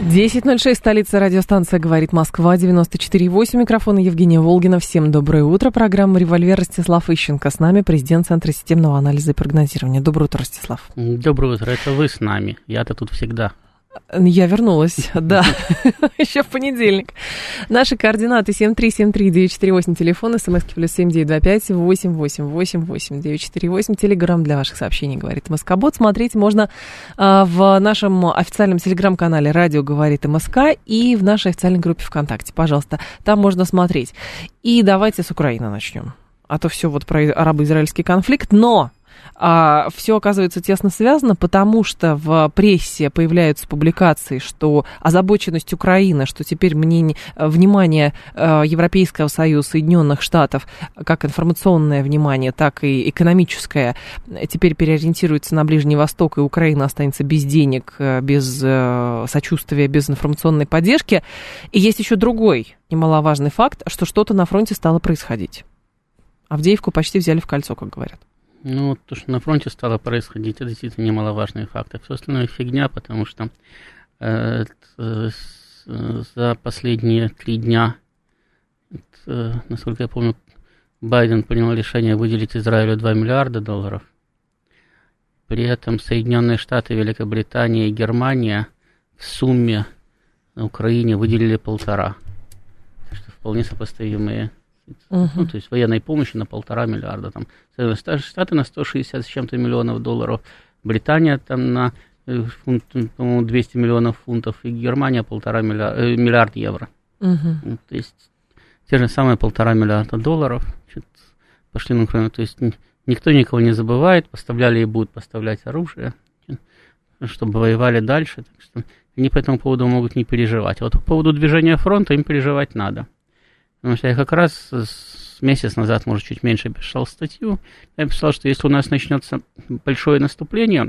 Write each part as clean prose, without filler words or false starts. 10.06, столица, радиостанция «Говорит Москва», 94.8, микрофон Евгения Волгина. Всем доброе утро. Программа «Револьвер», Ростислав Ищенко. С нами президент Центра системного анализа и прогнозирования. Доброе утро, Ростислав. Доброе утро. Это вы с нами. Я-то тут всегда. Я вернулась, да, еще в понедельник. Наши координаты 7373-948, телефон, смски плюс 7925-888-8948, телеграмм для ваших сообщений, говорит МСК-бот. Смотреть можно в нашем официальном телеграм-канале «Радио говорит МСК» и в нашей официальной группе ВКонтакте, пожалуйста, там можно смотреть. И давайте с Украины начнем, а то все вот про арабо-израильский конфликт, но... Все, оказывается, тесно связано, потому что в прессе появляются публикации, что озабоченность Украины, что теперь внимание Европейского Союза, Соединенных Штатов, как информационное внимание, так и экономическое, теперь переориентируется на Ближний Восток, и Украина останется без денег, без сочувствия, без информационной поддержки. И есть еще другой немаловажный факт, что что-то на фронте стало происходить. Авдеевку почти взяли в кольцо, как говорят. Ну, то, что на фронте стало происходить, это действительно немаловажные факты. Все остальное фигня, потому что за последние 3 дня, насколько я помню, Байден принял решение выделить Израилю $2 миллиарда. При этом Соединенные Штаты, Великобритания и Германия в сумме на Украине выделили 1,5. Что вполне сопоставимые. Uh-huh. Ну, то есть военной помощи на 1,5 миллиарда. Там. Штаты на 160 с чем-то миллионов долларов, Британия там на 200 миллионов фунтов, и Германия 1,5 миллиарда евро. Uh-huh. Ну, то есть те же самые $1,5 миллиарда пошли на Украину. То есть никто никого не забывает, поставляли и будут поставлять оружие, чтобы воевали дальше. Так что они по этому поводу могут не переживать. А вот по поводу движения фронта им переживать надо. Потому что я как раз месяц назад, может, чуть меньше, писал статью. Я писал, что если у нас начнется большое наступление,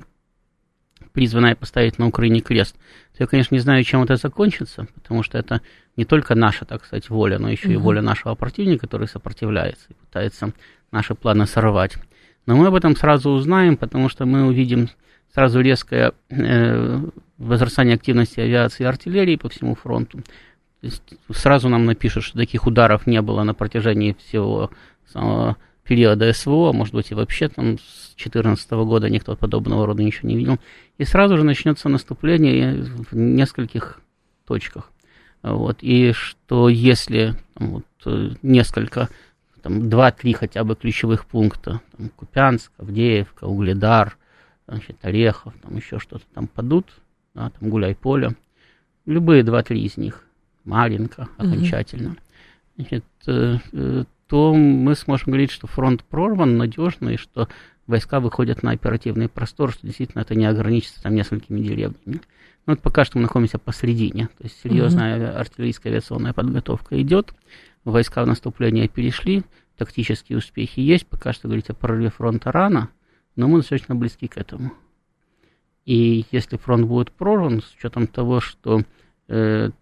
призванное поставить на Украине крест, то я, конечно, не знаю, чем это закончится, потому что это не только наша, так сказать, воля, но еще и воля нашего противника, который сопротивляется и пытается наши планы сорвать. Но мы об этом сразу узнаем, потому что мы увидим сразу резкое возрастание активности авиации и артиллерии по всему фронту. То есть сразу нам напишут, что таких ударов не было на протяжении всего самого периода СВО, может быть, и вообще там с 2014 года никто подобного рода ничего не видел. И сразу же начнется наступление в нескольких точках. Вот. И что если там, вот, несколько, там, 2-3 хотя бы ключевых пункта, там, Купянск, Авдеевка, Угледар, значит, Орехов, там еще что-то там падут, да, там Гуляй Поле, любые 2-3 из них, маленько, окончательно, значит, то мы сможем говорить, что фронт прорван, надежный, что войска выходят на оперативный простор, что действительно это не ограничится там несколькими деревнями. Но вот пока что мы находимся посредине, то есть серьезная артиллерийская авиационная подготовка идет, войска в наступление перешли, тактические успехи есть, пока что говорить о прорыве фронта рано, но мы достаточно близки к этому. И если фронт будет прорван, с учетом того, что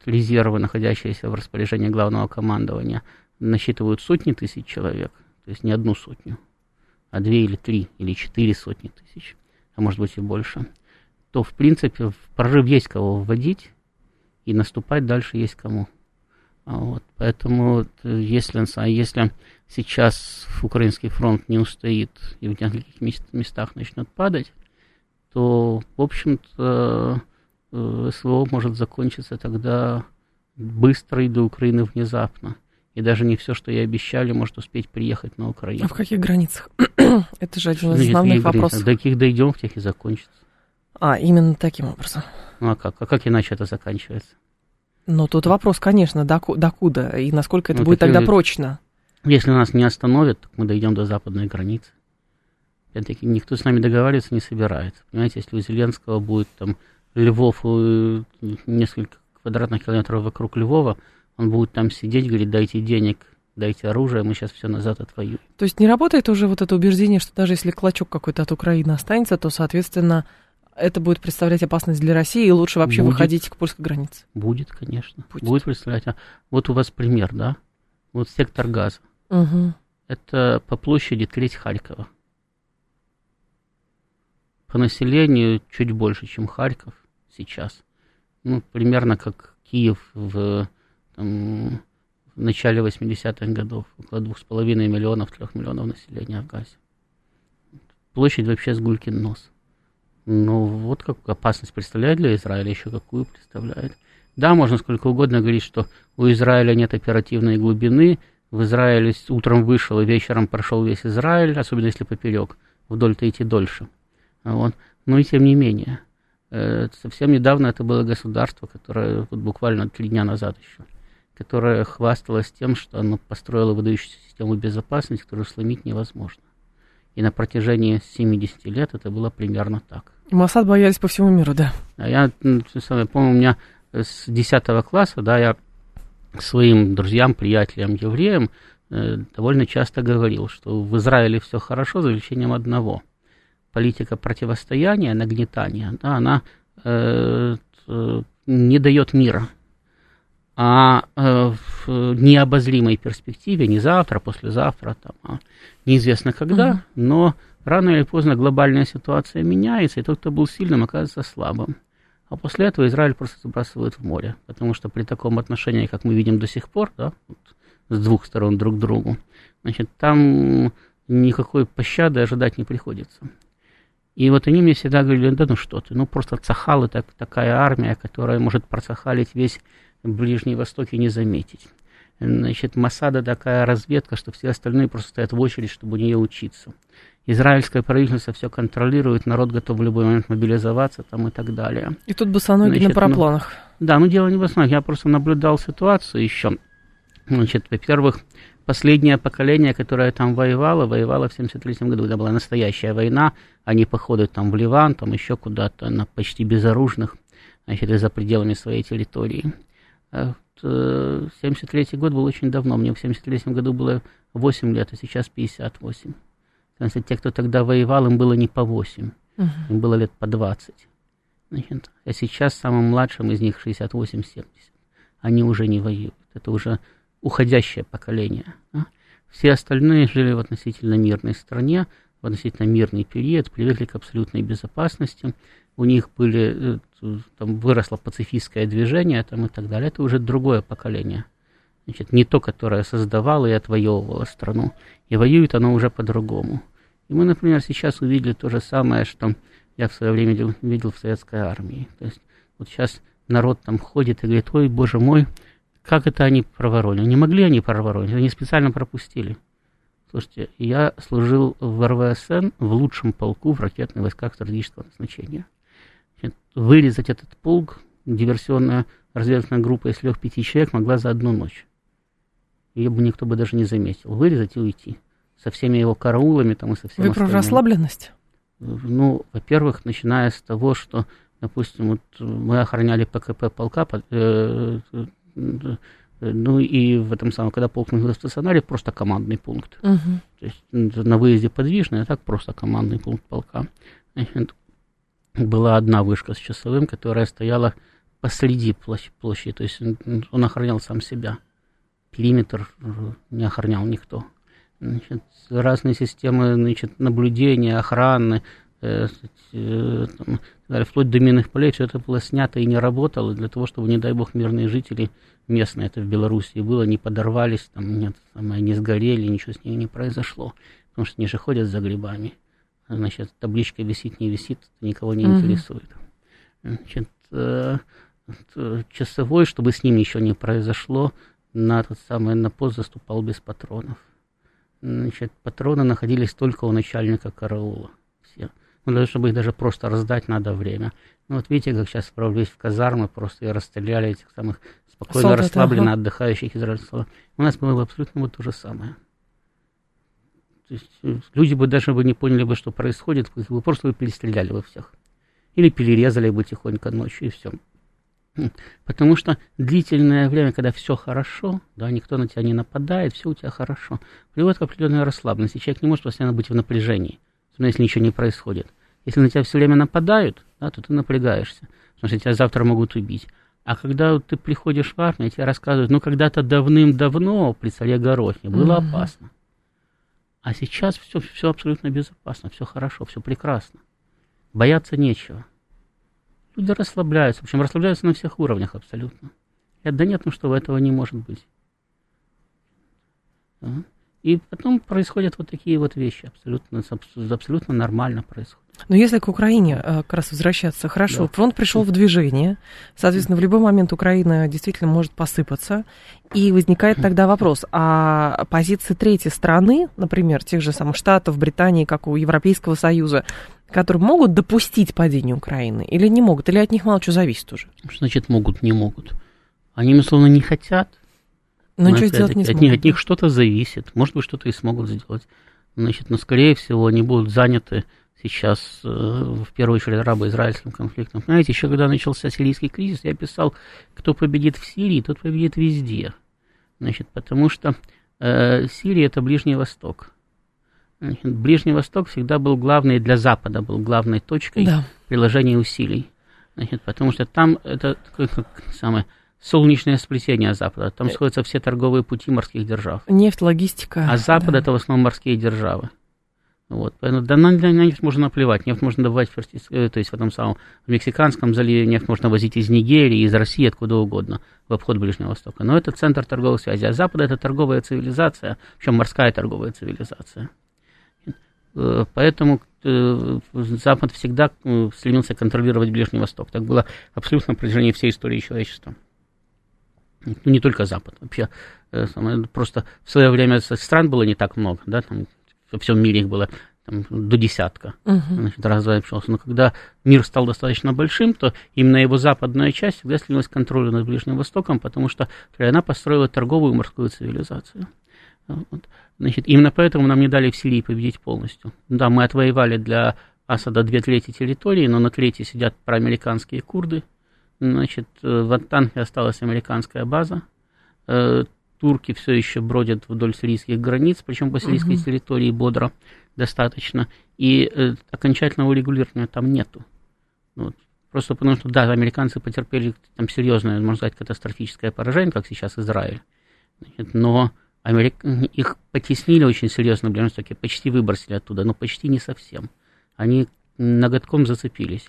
резервы, находящиеся в распоряжении главного командования, насчитывают сотни тысяч человек, то есть не 1 сотню, а 2 или 3 или 4 сотни тысяч, а может быть и больше, то в принципе в прорыв есть кого вводить, и наступать дальше есть кому. Вот. Поэтому если сейчас украинский фронт не устоит и в нескольких местах начнет падать, то в общем-то СВО может закончиться тогда быстро и до Украины внезапно. И даже не все, что ей обещали, может успеть приехать на Украину. А в каких границах? Это же один из основных вопросов. До каких дойдем, в тех и закончится. А, именно таким образом. Ну а как? А как иначе это заканчивается? Ну, тут вопрос, конечно, докуда и насколько это будет тогда прочно. Если нас не остановят, то мы дойдем до западной границы. Опять-таки, никто с нами договариваться не собирается. Понимаете, если у Зеленского будет там Львов, несколько квадратных километров вокруг Львова, он будет там сидеть, говорит, дайте денег дайте оружие, мы сейчас все назад отвоюем. То есть не работает уже вот это убеждение, что даже если клочок какой-то от Украины останется, то, соответственно, это будет представлять опасность для России, и лучше вообще выходить к польской границе? Будет, конечно. Будет представлять. Вот у вас пример, да? Вот сектор Газа. Угу. Это по площади треть Харькова. По населению чуть больше, чем Харьков сейчас. Ну, примерно как Киев в начале 80-х годов. Около 2,5 миллионов, 3 миллионов населения в Газе. Площадь вообще с гулькин нос. Ну, вот какую опасность представляет для Израиля, еще какую представляет. Да, можно сколько угодно говорить, что у Израиля нет оперативной глубины. В Израиле утром вышел и вечером прошел весь Израиль, особенно если поперек. Вдоль-то идти дольше. Вот. Но и тем не менее. Совсем недавно это было государство, которое вот буквально 3 дня назад еще, которое хвасталось тем, что оно построило выдающуюся систему безопасности, которую сломить невозможно. И на протяжении 70 лет это было примерно так. И Моссад боялись по всему миру, да. А я, помню, у меня с 10 класса, да, я своим друзьям, приятелям, евреям довольно часто говорил, что в Израиле все хорошо, за исключением одного. Политика противостояния, нагнетания, да, она не дает мира. А в необозримой перспективе, не завтра, послезавтра, там, неизвестно когда, но рано или поздно глобальная ситуация меняется, и тот, кто был сильным, оказывается слабым. А после этого Израиль просто забрасывает в море, потому что при таком отношении, как мы видим до сих пор, да, вот, с двух сторон друг к другу, значит, там никакой пощады ожидать не приходится. И вот они мне всегда говорили, да ну что ты, ну просто цахал, это такая армия, которая может процахалить весь Ближний Восток и не заметить. Значит, Моссада такая разведка, что все остальные просто стоят в очередь, чтобы у нее учиться. Израильское правительство все контролирует, народ готов в любой момент мобилизоваться там и так далее. И тут босоноги, значит, на парапланах. Да, ну дело не в босоногах, я просто наблюдал ситуацию еще. Значит, во-первых, последнее поколение, которое там воевало в 1973 году, когда была настоящая война, они походы там в Ливан, там еще куда-то, на почти безоружных, значит, и за пределами своей территории. 1973 год был очень давно, мне в 1973 году было 8 лет, а сейчас 58. Значит, те, кто тогда воевал, им было не по 8, им было лет по 20. Значит, а сейчас самым младшим из них 68-70. Они уже не воюют, это уже уходящее поколение. Да? Все остальные жили в относительно мирной стране, в относительно мирный период, привыкли к абсолютной безопасности. У них были, там выросло пацифистское движение там, и так далее. Это уже другое поколение. Значит, не то, которое создавало и отвоевывало страну. И воюет оно уже по-другому. И мы, например, сейчас увидели то же самое, что я в свое время видел в советской армии. То есть вот сейчас народ там ходит и говорит, ой, боже мой, как это они проворонили? Не могли они проворонить, они специально пропустили. Слушайте, я служил в РВСН в лучшем полку в ракетных войсках стратегического назначения. Вырезать этот полк диверсионная разведывательная группа из 3-5 человек могла за одну ночь. Ее бы никто бы даже не заметил. Вырезать и уйти. Со всеми его караулами там, и со всеми остальными. Вы про расслабленность? Ну, во-первых, начиная с того, что, допустим, вот мы охраняли ПКП полка, ну и в этом самом, когда полк находился в стационаре, просто командный пункт. То есть на выезде подвижный, а так просто командный пункт полка. Была одна вышка с часовым, которая стояла посреди площади, то есть он охранял сам себя. Периметр не охранял никто. Значит, разные системы, значит, наблюдения, охраны, там, вплоть до минных полей, все это было снято и не работало для того, чтобы, не дай бог, мирные жители местные, это в Белоруссии было, не подорвались, там, нет, самое, не сгорели, ничего с ними не произошло, потому что они же ходят за грибами. Значит, табличка висит, не висит, никого не интересует. Значит, часовой, чтобы с ним еще не произошло, на пост заступал без патронов. Значит, патроны находились только у начальника караула. Все. Ну, для того, чтобы их даже просто раздать, надо время. Ну, вот видите, как сейчас ворвались в казармы, просто и расстреляли этих самых спокойно солдат, расслабленно отдыхающих израильтян. У нас было абсолютно вот то же самое. То есть люди бы даже не поняли бы, что происходит, просто бы перестреляли бы всех. Или перерезали бы тихонько ночью, и все. Потому что длительное время, когда все хорошо, да, никто на тебя не нападает, все у тебя хорошо, приводит к определенной расслабленности. Человек не может постоянно быть в напряжении, особенно если ничего не происходит. Если на тебя все время нападают, да, то ты напрягаешься, потому что тебя завтра могут убить. А когда ты приходишь в армию, тебе рассказывают, ну, когда-то давным-давно при царе Горохе было опасно. А сейчас все абсолютно безопасно, все хорошо, все прекрасно. Бояться нечего. Люди расслабляются, в общем, расслабляются на всех уровнях абсолютно. И, да нет, ну что, этого не может быть. И потом происходят вот такие вот вещи, абсолютно нормально происходит. Но если к Украине как раз возвращаться, хорошо, да. Фронт пришел в движение, соответственно, в любой момент Украина действительно может посыпаться, и возникает тогда вопрос, а позиции третьей страны, например, тех же самых Штатов, Британии, как у Европейского Союза, которые могут допустить падение Украины или не могут, или от них мало что зависит уже? Что значит могут, не могут? Они, безусловно, не хотят. Но ничего сделать не смогут. От них что-то зависит, может быть, что-то и смогут сделать. Значит, но, скорее всего, они будут заняты сейчас, в первую очередь, арабо-израильским конфликтом. Знаете, еще когда начался сирийский кризис, я писал, кто победит в Сирии, тот победит везде. Значит, потому что Сирия – это Ближний Восток. Значит, Ближний Восток всегда был главной для Запада, был главной точкой приложения усилий. Значит, потому что там это такое самое... солнечное сплетение Запада. Там сходятся все торговые пути морских держав. Нефть, логистика. А Запад это в основном морские державы. Вот. Поэтому да, на нефть можно наплевать. Нефть можно добывать в Мексиканском заливе, нефть можно возить из Нигерии, из России, откуда угодно, в обход Ближнего Востока. Но это центр торговой связи. А Запад это торговая цивилизация, причем морская торговая цивилизация. Поэтому Запад всегда стремился контролировать Ближний Восток. Так было абсолютно на протяжении всей истории человечества. Ну, не только Запад, вообще, просто в свое время стран было не так много, да, там во всем мире их было там, до десятка, значит, раза общался. Но когда мир стал достаточно большим, то именно его западная часть всегда стремилась к контролю над Ближним Востоком, потому что она построила торговую морскую цивилизацию. Вот. Значит, именно поэтому нам не дали в Сирии победить полностью. Да, мы отвоевали для Асада 2/3 территории, но на трети сидят проамериканские курды. Значит, в Антанке осталась американская база. Турки все еще бродят вдоль сирийских границ, причем по сирийской территории бодро достаточно. И окончательного урегулирования там нету. Вот. Просто потому что, да, американцы потерпели там серьезное, можно сказать, катастрофическое поражение, как сейчас Израиль. Значит, но их потеснили очень серьезно в Ближнем Востоке, почти выбросили оттуда, но почти не совсем. Они ноготком зацепились.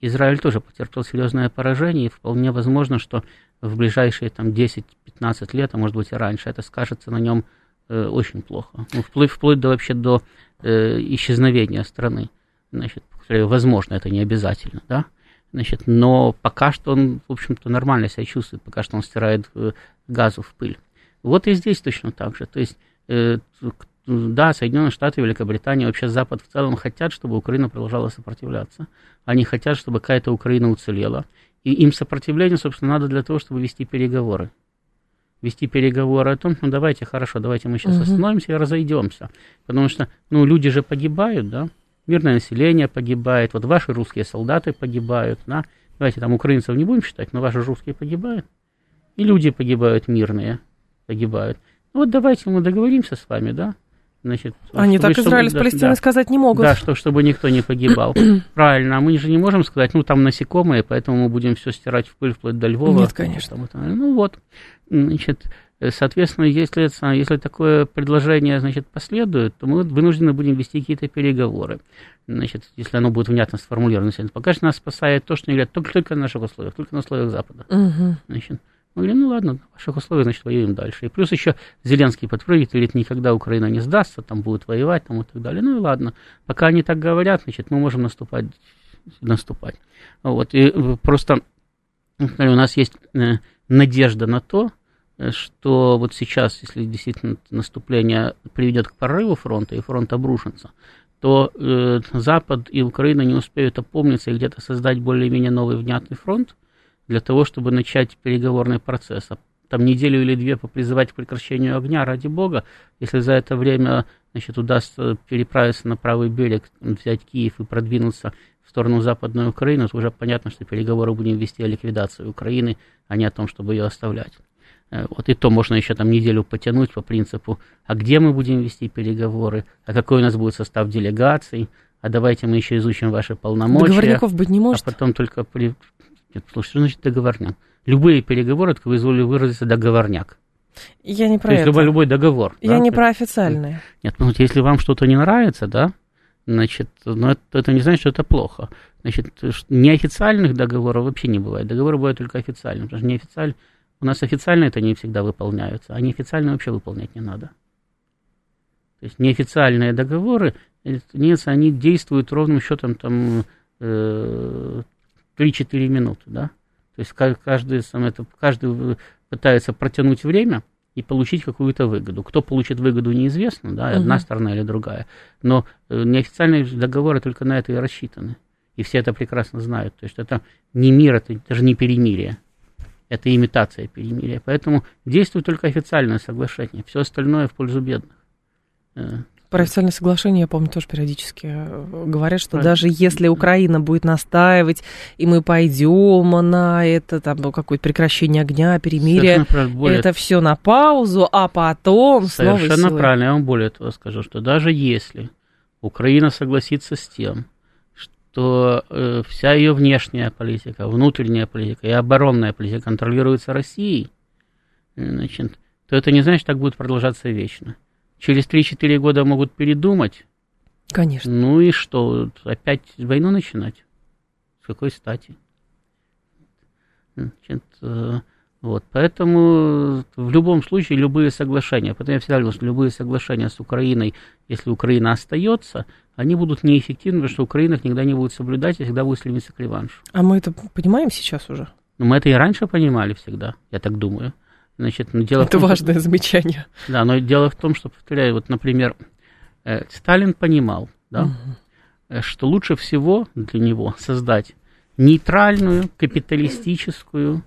Израиль тоже потерпел серьезное поражение, и вполне возможно, что в ближайшие там, 10-15 лет, а может быть и раньше, это скажется на нем очень плохо. Ну, вплоть до, вообще, до исчезновения страны. Значит, возможно, это не обязательно, да? Значит, но пока что он, в общем-то, нормально себя чувствует, пока что он стирает газу в пыль. Вот и здесь точно так же. То есть, да, Соединенные Штаты, Великобритания, вообще Запад в целом хотят, чтобы Украина продолжала сопротивляться. Они хотят, чтобы какая-то Украина уцелела. И им сопротивление, собственно, надо для того, чтобы вести переговоры. Вести переговоры о том, ну давайте, хорошо, давайте мы сейчас остановимся и разойдемся. Потому что, ну, люди же погибают, да, мирное население погибает, вот ваши русские солдаты погибают, да, давайте там украинцев не будем считать, но ваши русские погибают. И люди погибают, мирные погибают. Вот давайте мы договоримся с вами, да. Значит, они чтобы, так Израиль с Палестиной сказать не могут. Да, чтобы никто не погибал. Правильно, а мы же не можем сказать, ну, там насекомые, поэтому мы будем все стирать в пыль вплоть до Львова. Нет, конечно. Ну, вот, значит, соответственно, если такое предложение, значит, последует, то мы вынуждены будем вести какие-то переговоры. Значит, если оно будет внятно сформулировано. Пока что нас спасает то, что они говорят, только на наших условиях, только на условиях Запада. Значит, мы говорим, ну ладно, в ваших условиях, значит, воюем дальше. И плюс еще Зеленский подпрыгивает и говорит, никогда Украина не сдастся, там будут воевать, там и так далее. Ну и ладно, пока они так говорят, значит, мы можем наступать. Вот, и просто у нас есть надежда на то, что вот сейчас, если действительно наступление приведет к прорыву фронта, и фронт обрушится, то Запад и Украина не успеют опомниться и где-то создать более-менее новый внятный фронт, для того, чтобы начать переговорный процесс. А там неделю или две попризывать к прекращению огня, ради бога, если за это время, значит, удастся переправиться на правый берег, взять Киев и продвинуться в сторону Западной Украины, уже понятно, что переговоры будем вести о ликвидации Украины, а не о том, чтобы ее оставлять. Вот и то можно еще там неделю потянуть по принципу, а где мы будем вести переговоры, а какой у нас будет состав делегаций, а давайте мы еще изучим ваши полномочия. Договорников быть не может. А потом только... Нет, слушай, что значит договорняк? Любые переговоры, как вы изволили выразиться, договорняк. Я не про это. То есть любой договор. Я не про официальные. Нет, ну если вам что-то не нравится, да, значит, ну, это не значит, что это плохо. Значит, неофициальных договоров вообще не бывает. Договоры бывают только официальные, потому что неофициально... У нас официально это не всегда выполняются, а неофициально вообще выполнять не надо. То есть неофициальные договоры, они действуют ровным счетом там 3-4 минуты, да. То есть каждый пытается протянуть время и получить какую-то выгоду. Кто получит выгоду, неизвестно, да, одна сторона или другая. Но неофициальные договоры только на это и рассчитаны. И все это прекрасно знают. То есть это не мир, это даже не перемирие. Это имитация перемирия. Поэтому действует только официальное соглашение. Все остальное в пользу бедных. Про официальное соглашение, я помню, тоже периодически говорят, что даже если Украина будет настаивать, и мы пойдем на это, там какое-то прекращение огня, перемирие, это все на паузу, а потом снова силы. Совершенно правильно. Я вам более того скажу, что даже если Украина согласится с тем, что вся ее внешняя политика, внутренняя политика и оборонная политика контролируется Россией, значит, то это не значит, что так будет продолжаться вечно. Через 3-4 года могут передумать. Конечно. Ну и что, опять войну начинать? С какой стати? Значит, вот, поэтому в любом случае любые соглашения, поэтому я всегда говорю, что любые соглашения с Украиной, если Украина остается, они будут неэффективны, потому что Украина их никогда не будет соблюдать и всегда будет стремиться к реваншу. А мы это понимаем сейчас уже? Ну, мы это и раньше понимали всегда, я так думаю. Значит, дело это в том, важное замечание. Да, но дело в том, что, повторяю, вот, например, Сталин понимал, да, что лучше всего для него создать нейтральную капиталистическую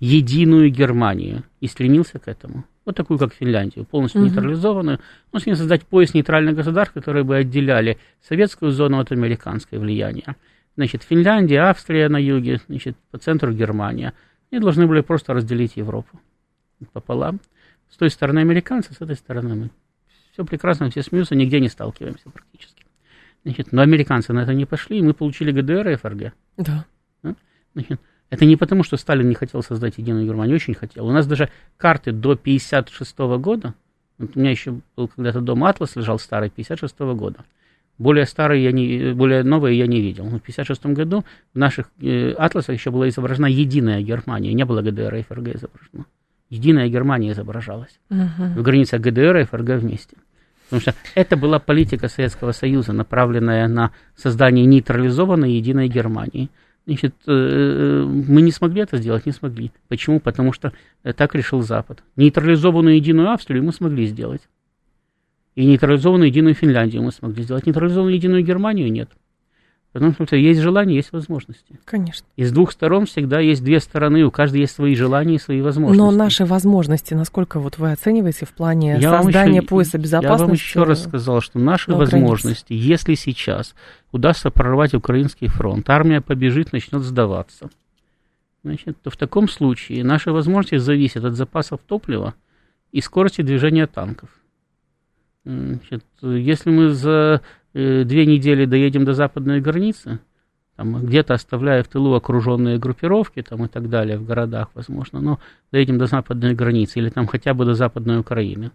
единую Германию и стремился к этому. Вот такую, как Финляндию, полностью нейтрализованную. Он с ней создать пояс нейтральных государств, которые бы отделяли советскую зону от американского влияния. Значит, Финляндия, Австрия на юге, значит, по центру Германия. Они должны были просто разделить Европу пополам. С той стороны американцы, с этой стороны мы. Все прекрасно, все смеются, нигде не сталкиваемся практически. Значит, но американцы на это не пошли, и мы получили ГДР и ФРГ. Да. Значит, это не потому, что Сталин не хотел создать единую Германию, очень хотел. У нас даже карты до 1956 года, вот у меня еще был когда-то дом «Атлас» лежал старый, 1956 года. Более старые, более новые я не видел. В 1956 году в наших «Атласах» еще была изображена единая Германия, не было ГДР и ФРГ изображено. Единая Германия изображалась в границах ГДР и ФРГ вместе. Потому что это была политика Советского Союза, направленная на создание нейтрализованной единой Германии. Значит, мы не смогли это сделать, не смогли. Почему? Потому что так решил Запад. Нейтрализованную единую Австрию мы смогли сделать. И нейтрализованную единую Финляндию мы смогли сделать. Нейтрализованную единую Германию нет. Потому что есть желания, есть возможности. Конечно. И с двух сторон всегда есть две стороны, у каждой есть свои желания и свои возможности. Но наши возможности, насколько вот вы оцениваете в плане создания пояса безопасности? Я вам еще раз сказал, что наши возможности, если сейчас удастся прорвать украинский фронт, армия побежит, начнет сдаваться, значит, то в таком случае наши возможности зависят от запасов топлива и скорости движения танков. Значит, если мы за 2 недели доедем до западной границы, там, где-то оставляя в тылу окруженные группировки там, и так далее, в городах, возможно, но доедем до западной границы или там хотя бы до Западной Украины,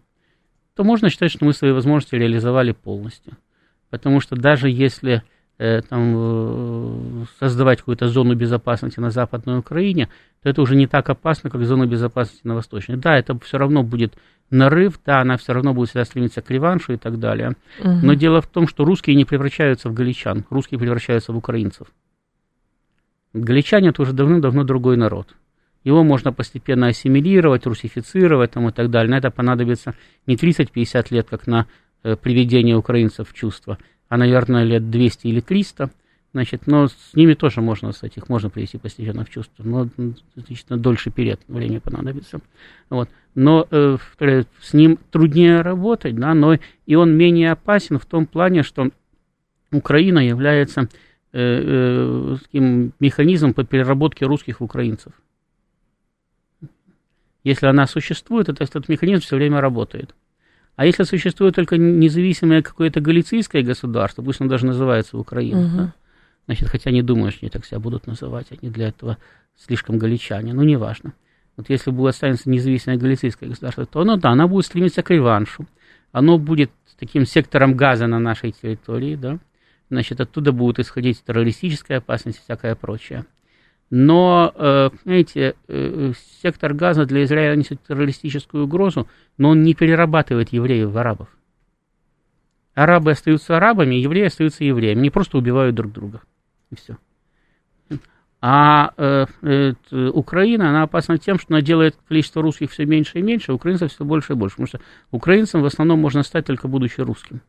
то можно считать, что мы свои возможности реализовали полностью. Потому что даже если создавать какую-то зону безопасности на Западной Украине, то это уже не так опасно, как зона безопасности на Восточной. Да, это все равно будет нарыв, да, она все равно будет всегда стремиться к реваншу и так далее. Но дело в том, что русские не превращаются в галичан, русские превращаются в украинцев. Галичане – это уже давным-давно другой народ. Его можно постепенно ассимилировать, русифицировать там, и так далее. На это понадобится не 30-50 лет, как на приведение украинцев в чувство, а, наверное, лет 200 или 300. Значит, но с ними тоже можно, кстати, их можно привести постепенно в чувство, но достаточно дольше период времени понадобится. Вот. Но с ним труднее работать, да, но и он менее опасен в том плане, что Украина является таким механизм по переработке русских в украинцев. Если она существует, то этот механизм все время работает. А если существует только независимое какое-то галицийское государство, пусть оно даже называется Украина, угу. да? Значит, хотя не думаю, что они так себя будут называть, они для этого слишком галичане, ну, неважно. Вот если будет останется независимое галицийское государство, то оно, да, оно будет стремиться к реваншу, оно будет таким сектором газа на нашей территории, да, значит, оттуда будут исходить террористическая опасность и всякое прочее. Но, понимаете, сектор газа для Израиля несет террористическую угрозу, но он не перерабатывает евреев в арабов. Арабы остаются арабами, евреи остаются евреями. Они просто убивают друг друга. И все. А Украина, она опасна тем, что она делает количество русских все меньше и меньше, а украинцев все больше и больше. Потому что украинцем в основном можно стать только будучи русским.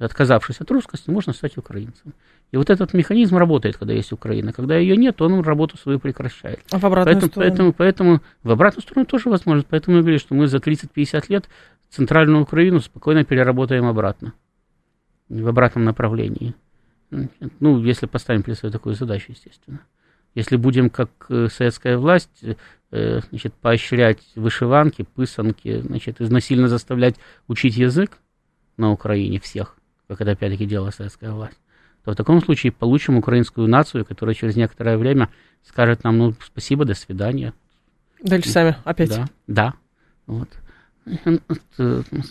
Отказавшись от русскости, можно стать украинцем. И вот этот механизм работает, когда есть Украина. Когда ее нет, он работу свою прекращает. А в обратную сторону? Поэтому в обратную сторону тоже возможно. Поэтому я говорю, что мы за 30-50 лет центральную Украину спокойно переработаем обратно. В обратном направлении. Ну, если поставим перед собой такую задачу, естественно. Если будем, как советская власть, значит, поощрять вышиванки, пысанки, значит, насильно заставлять учить язык, на Украине всех, как это опять-таки делала советская власть, то в таком случае получим украинскую нацию, которая через некоторое время скажет нам, ну, спасибо, до свидания. Дальше сами опять. Да. Вот.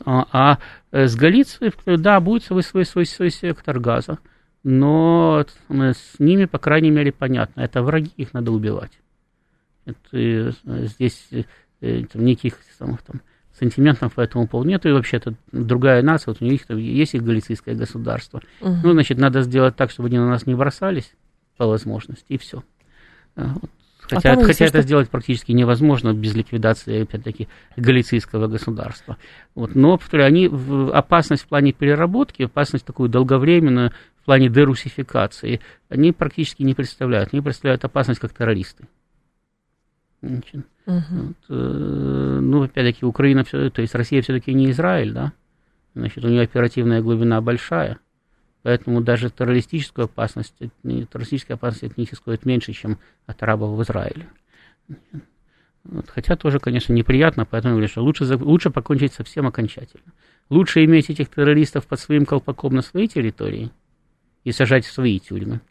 А с Галицией, да, будет свой сектор газа, но с ними, по крайней мере, понятно, это враги, их надо убивать. Это, здесь неких самых там сантиментов по этому поводу нет, и вообще-то другая нация, вот у них есть их галицийское государство. Uh-huh. Ну, значит, надо сделать так, чтобы они на нас не бросались по возможности, и все. Вот. Хотя это сделать практически невозможно без ликвидации, опять-таки, галицийского государства. Вот. Но, повторяю, опасность в плане переработки, опасность такую долговременную в плане дерусификации, они практически не представляют. Они представляют опасность как террористы. Угу. Вот, ну, опять-таки, Украина, то есть Россия все-таки не Израиль, да, значит, у нее оперативная глубина большая, поэтому даже террористическая опасность от них исходит меньше, чем от арабов в Израиле. Вот, хотя тоже, конечно, неприятно, поэтому я говорю, что лучше покончить со всем окончательно. Лучше иметь этих террористов под своим колпаком на своей территории и сажать в свои тюрьмы,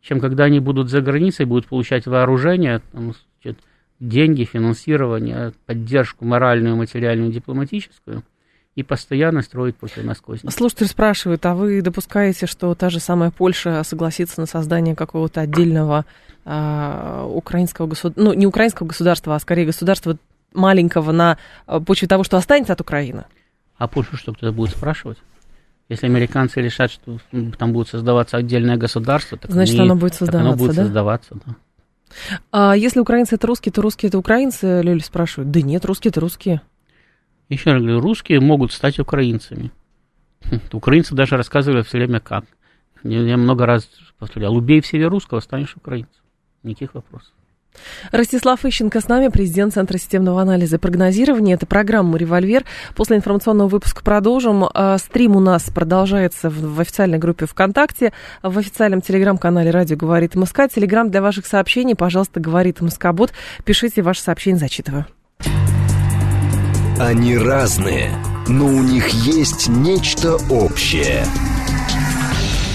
чем когда они будут за границей, будут получать вооружение, там, значит, деньги, финансирование, поддержку моральную, материальную, дипломатическую и постоянно строить против нас козни. Слушатель спрашивает, а вы допускаете, что та же самая Польша согласится на создание какого-то отдельного украинского государства, ну, не украинского государства, а скорее государства маленького на почве того, что останется от Украины? А Польшу что, кто-то будет спрашивать? Если американцы решат, что там будет создаваться отдельное государство, так значит, оно будет создаваться, да. А если украинцы это русские, то русские это украинцы, Лёля спрашивает. Да нет, русские это русские. Еще раз говорю, русские могут стать украинцами. Украинцы даже рассказывали все время как. Я много раз повторял, убей в себе русского, станешь украинцем. Никаких вопросов. Ростислав Ищенко с нами, президент Центра системного анализа и прогнозирования. Это программа «Револьвер». После информационного выпуска продолжим. Стрим у нас продолжается в официальной группе ВКонтакте, в официальном телеграм-канале «Радио говорит МСК». Телеграм для ваших сообщений, пожалуйста, «Говорит МСК-бот». Пишите ваши сообщения, зачитываю. Они разные, но у них есть нечто общее.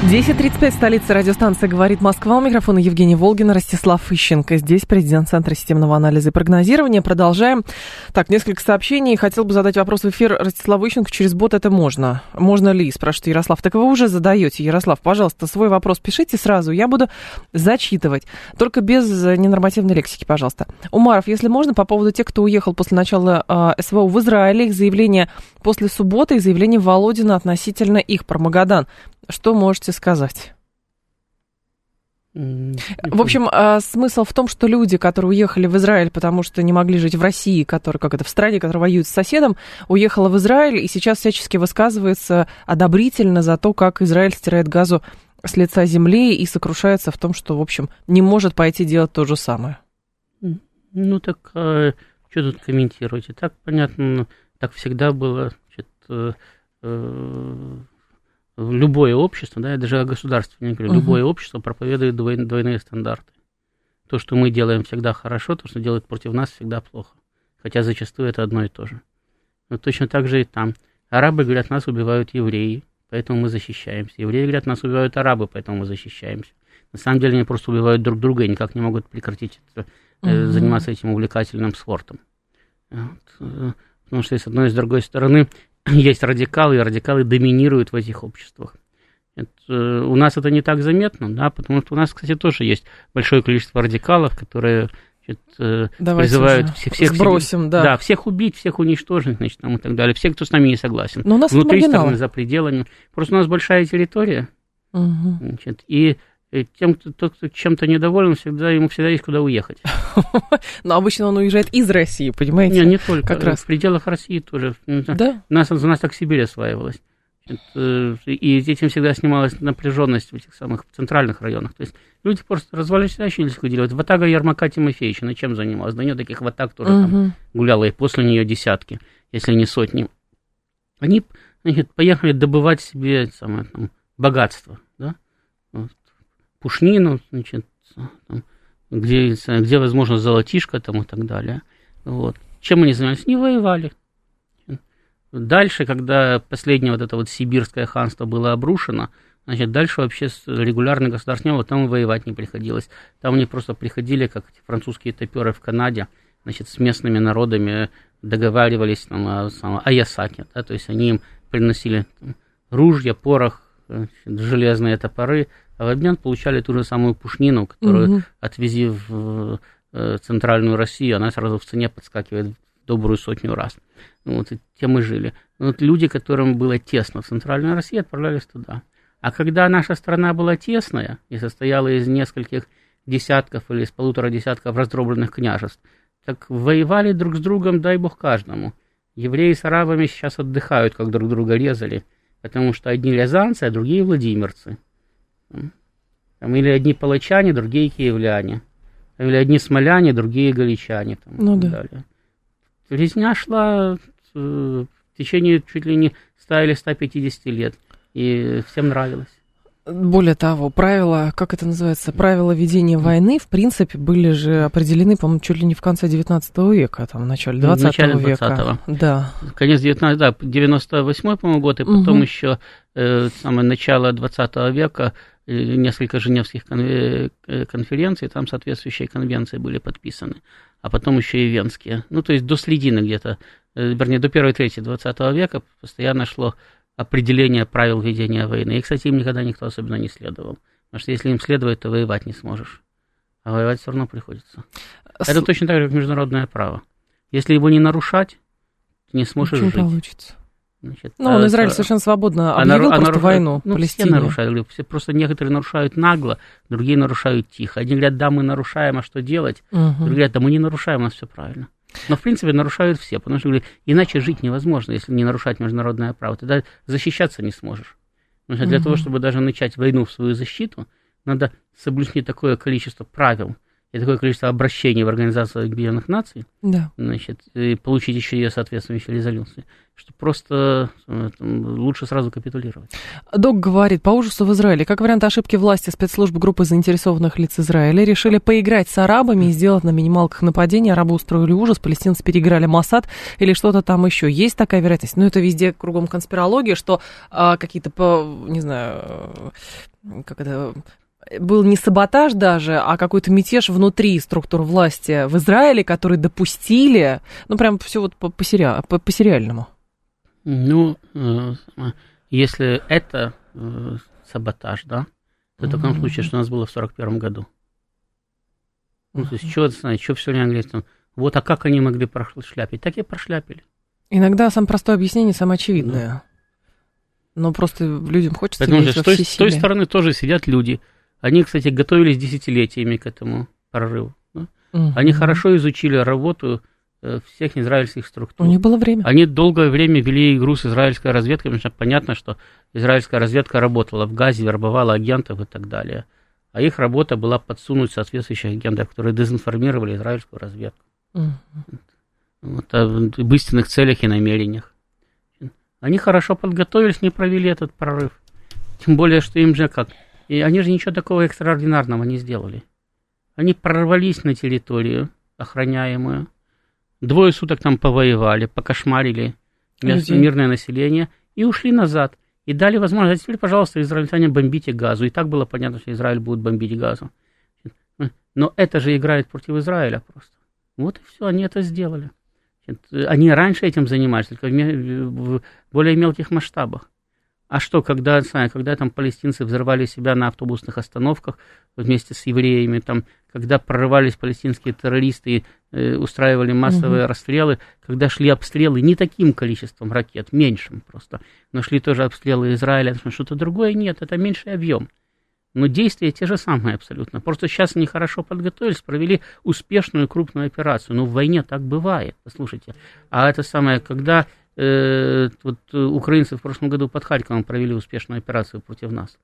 10:35, столица радиостанции «Говорит Москва». У микрофона Евгений Волгин, Ростислав Ищенко. Здесь президент Центра системного анализа и прогнозирования. Продолжаем. Так, несколько сообщений. Хотел бы задать вопрос в эфир Ростиславу Ищенко. Через бот это можно? Можно ли? Спрашивает Ярослав. Так вы уже задаете, Ярослав. Пожалуйста, свой вопрос пишите сразу. Я буду зачитывать. Только без ненормативной лексики, пожалуйста. Умаров, если можно, по поводу тех, кто уехал после начала СВО в Израиле. Их заявление после субботы и заявление Володина относительно их про Магадан. Что можете сказать? В общем, смысл в том, что люди, которые уехали в Израиль, потому что не могли жить в России, которые, как это, в стране, которая воюет с соседом, уехала в Израиль и сейчас всячески высказывается одобрительно за то, как Израиль стирает газу с лица земли и сокрушается в том, что, в общем, не может пойти делать то же самое. Ну так, что тут комментировать? И так, понятно, так всегда было. Значит, любое общество, да, я даже о государстве не говорю, любое общество проповедует двойные стандарты. То, что мы делаем всегда хорошо, то, что делают против нас, всегда плохо. Хотя зачастую это одно и то же. Но точно так же и там. Арабы говорят, нас убивают евреи, поэтому мы защищаемся. Евреи говорят, нас убивают арабы, поэтому мы защищаемся. На самом деле они просто убивают друг друга и никак не могут прекратить заниматься этим увлекательным спортом. Вот. Потому что с одной и с другой стороны есть радикалы, и радикалы доминируют в этих обществах. Это, у нас это не так заметно, да, потому что у нас, кстати, тоже есть большое количество радикалов, которые призывают всех убить, всех уничтожить, значит, там, и так далее, всех, кто с нами не согласен. Но у нас внутри страны, за пределами. Просто у нас большая территория, значит, и тем, кто чем-то недоволен, ему всегда есть куда уехать. Но обычно он уезжает из России, понимаете? Нет, не только. Как раз. В пределах России тоже. Да? За нас так Сибирь осваивалась. И этим всегда снималась напряженность в этих самых центральных районах. То есть люди просто развалились, выделивают. Ватага Ярмака Тимофеевича, на чем занималась? Да нет, таких ватаг тоже там гуляло, и после нее десятки, если не сотни. Они, значит, поехали добывать себе богатство, да? Вот. Пушнину, значит, там, где возможно, золотишко там, и так далее. Вот. Чем они занимались? Не воевали. Дальше, когда последнее сибирское ханство было обрушено, значит, дальше вообще регулярно государство не было, там воевать не приходилось. Там они просто приходили, как эти французские топёры в Канаде, значит, с местными народами договаривались о ясаке, да, то есть они им приносили ружья, порох, значит, железные топоры, а в обмен получали ту же самую пушнину, которую отвези в центральную Россию, она сразу в цене подскакивает добрую сотню раз. Вот, и те мы жили. Вот люди, которым было тесно в Центральной России, отправлялись туда. А когда наша страна была тесная и состояла из нескольких десятков или из 1,5 десятка раздробленных княжеств, так воевали друг с другом, дай бог каждому. Евреи с арабами сейчас отдыхают, как друг друга резали, потому что одни рязанцы, а другие владимирцы. Там или одни палачане, другие киевляне. Или одни смоляне, другие галичане. Там, и так далее. Резня шла в течение чуть ли не 100 или 150 лет, и всем нравилось. Более того, правила, как это называется, правила ведения войны, в принципе, были же определены, по-моему, чуть ли не в конце 19 века, там, в начале 20 века. В начале 20-го. Да. Конец 19-го, да, 98-й, по-моему, год, и потом еще начало 20 века, несколько женевских конференций, там соответствующие конвенции были подписаны, а потом еще и венские. Ну, то есть до середины где-то, вернее, до первой трети 20 века постоянно шло определение правил ведения войны. И, кстати, им никогда никто особенно не следовал, потому что если им следовать, то воевать не сможешь, а воевать все равно приходится. Это точно так же, как международное право. Если его не нарушать, ты не сможешь жить. Получится. Значит, Израиль совершенно свободно объявил войну Палестине. Все нарушают, просто некоторые нарушают нагло, другие нарушают тихо. Одни говорят, да, мы нарушаем, а что делать? Другие говорят, да, мы не нарушаем, у нас все правильно. Но, в принципе, нарушают все, потому что, говорят, иначе жить невозможно, если не нарушать международное право. Тогда защищаться не сможешь. Потому что для того, чтобы даже начать войну в свою защиту, надо соблюсти такое количество правил и такое количество обращений в Организацию Объединенных Наций, значит, и получить еще ее соответствующие резолюции, что просто лучше сразу капитулировать. Док говорит, по ужасу в Израиле, как вариант ошибки власти, спецслужб группы заинтересованных лиц Израиля решили поиграть с арабами и сделать на минималках нападение, арабы устроили ужас, палестинцы переиграли Моссад или что-то там еще. Есть такая вероятность? Но это везде кругом конспирология, что какие-то, не знаю, как это... Был не саботаж даже, а какой-то мятеж внутри структур власти в Израиле, который допустили, прям все по-сериальному. Если это саботаж, да, то в таком случае, что у нас было в 41-м году. То есть, что все время говорят, а как они могли прошляпить? Так и прошляпили. Иногда самое простое объяснение, самое очевидное. Но просто людям хочется верить во все силы. С той стороны тоже сидят люди. Они, кстати, готовились десятилетиями к этому прорыву. Да? Они хорошо изучили работу всех израильских структур. У них было время. Они долгое время вели игру с израильской разведкой, потому что понятно, что израильская разведка работала в Газе, вербовала агентов и так далее. А их работа была подсунуть соответствующих агентов, которые дезинформировали израильскую разведку. Вот, об истинных целях и намерениях. Они хорошо подготовились, не провели этот прорыв. Тем более, что им же как... И они же ничего такого экстраординарного не сделали. Они прорвались на территорию охраняемую. 2 суток там повоевали, покошмарили мирное население и ушли назад. И дали возможность, теперь, пожалуйста, израильтяне, бомбите Газу. И так было понятно, что Израиль будет бомбить Газу. Но это же играет против Израиля просто. Вот и все, они это сделали. Они раньше этим занимались, только в более мелких масштабах. А что, когда там палестинцы взорвали себя на автобусных остановках вместе с евреями, там, когда прорывались палестинские террористы и устраивали массовые расстрелы, когда шли обстрелы не таким количеством ракет, меньшим просто, но шли тоже обстрелы Израиля, что-то другое нет, это меньший объем. Но действия те же самые абсолютно. Просто сейчас они хорошо подготовились, провели успешную крупную операцию. Но в войне так бывает, послушайте. А это самое, когда... украинцы в прошлом году под Харьковом провели успешную операцию против нас.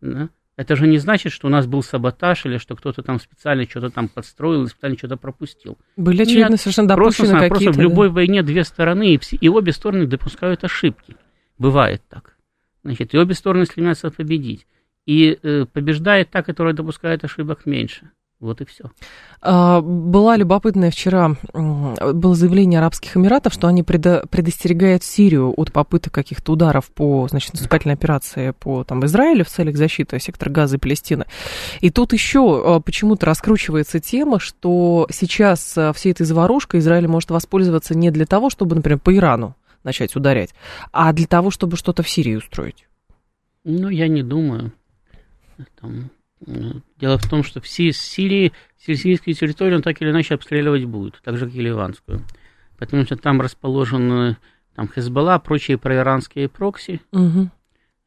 Да? Это же не значит, что у нас был саботаж или что кто-то там специально что-то там подстроил, специально что-то пропустил. Были, очевидно, совершенно допущены какие-то... Просто в любой войне две стороны, и обе стороны допускают ошибки. Бывает так. Значит, и обе стороны стремятся победить. И побеждает та, которая допускает ошибок меньше. Вот и все. Была любопытная вчера, было заявление Арабских Эмиратов, что они предостерегают Сирию от попыток каких-то ударов по, значит, наступательной операции по там, Израилю в целях защиты сектора Газа и Палестины. И тут еще почему-то раскручивается тема, что сейчас вся эта заварушка Израиль может воспользоваться не для того, чтобы, например, по Ирану начать ударять, а для того, чтобы что-то в Сирии устроить. Ну, я не думаю. Дело в том, что в Сирии, сирийскую территорию он так или иначе обстреливать будет, так же, как и ливанскую. Потому что там расположены Хезболла, прочие проиранские прокси.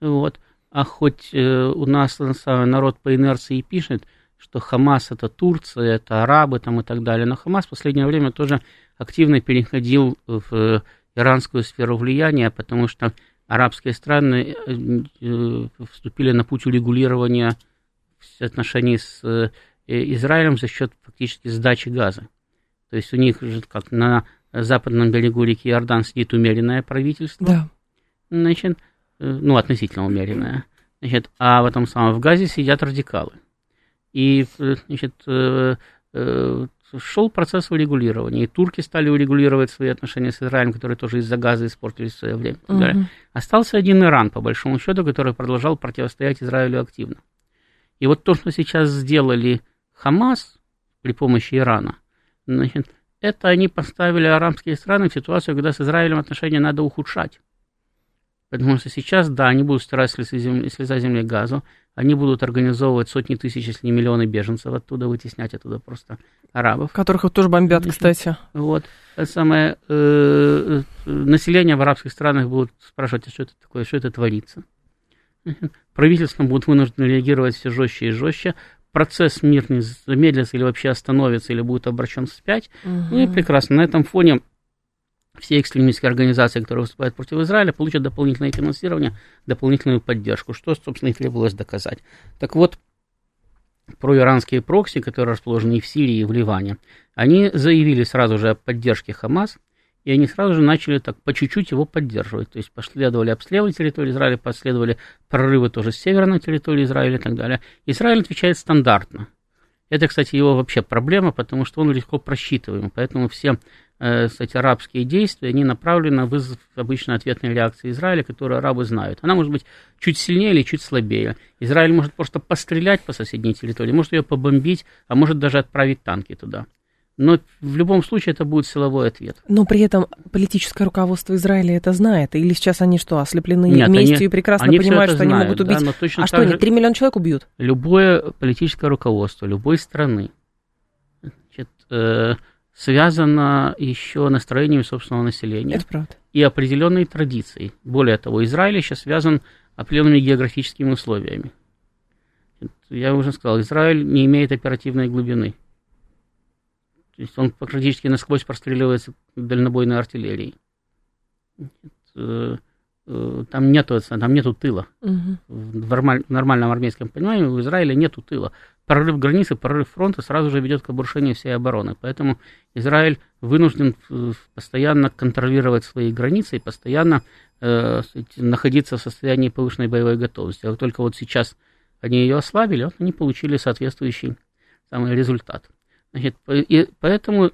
Вот. А хоть у нас народ по инерции пишет, что Хамас это Турция, это арабы там, и так далее, но Хамас в последнее время тоже активно переходил в иранскую сферу влияния, потому что арабские страны вступили на путь урегулирования отношений с Израилем за счет фактически сдачи газа. То есть у них же как на западном берегу реки Иордан сидит умеренное правительство. Да. Значит, ну, относительно умеренное. Значит, а в этом самом в Газе сидят радикалы. И, значит, шел процесс урегулирования. И турки стали урегулировать свои отношения с Израилем, которые тоже из-за газа испортились в свое время. Остался один Иран, по большому счету, который продолжал противостоять Израилю активно. И вот то, что сейчас сделали Хамас при помощи Ирана, значит, это они поставили арабские страны в ситуацию, когда с Израилем отношения надо ухудшать. Потому что сейчас, да, они будут стирать слеза земли газу, они будут организовывать сотни тысяч, если не миллионы беженцев оттуда, вытеснять оттуда просто арабов. Которых вот тоже бомбят, значит, кстати. Вот. Это самое, население в арабских странах будут спрашивать, а что это такое, что это творится. Правительством будут вынуждены реагировать все жестче и жестче, процесс мирный замедлится или вообще остановится, или будет обращен вспять. Ну и прекрасно, на этом фоне все экстремистские организации, которые выступают против Израиля, получат дополнительное финансирование, дополнительную поддержку, что, собственно, и требовалось доказать. Так вот, проиранские прокси, которые расположены и в Сирии, и в Ливане, они заявили сразу же о поддержке Хамас, и они сразу же начали так по чуть-чуть его поддерживать. То есть последовали обстрелы территории Израиля, последовали прорывы тоже с северной территории Израиля и так далее. Израиль отвечает стандартно. Это, кстати, его вообще проблема, потому что он легко просчитываем. Поэтому все, кстати, арабские действия, они направлены на вызов обычной ответной реакции Израиля, которую арабы знают. Она может быть чуть сильнее или чуть слабее. Израиль может просто пострелять по соседней территории, может ее побомбить, а может даже отправить танки туда. Но в любом случае это будет силовой ответ. Но при этом политическое руководство Израиля это знает? Или сейчас они что, ослеплены местью и прекрасно понимают, что знают, они могут убить? Да, точно что, они 3 миллиона человек убьют? Любое политическое руководство любой страны, значит, связано еще настроением собственного населения. Это правда. И определенной традицией. Более того, Израиль сейчас связан определенными географическими условиями. Я уже сказал, Израиль не имеет оперативной глубины. То есть он практически насквозь простреливается дальнобойной артиллерией. Там нету тыла. Угу. В нормальном армейском понимании у Израиля нету тыла. Прорыв границы, прорыв фронта сразу же ведет к обрушению всей обороны. Поэтому Израиль вынужден постоянно контролировать свои границы и постоянно находиться в состоянии повышенной боевой готовности. А как только вот сейчас они ее ослабили, вот они получили соответствующий самый результат. Значит, и поэтому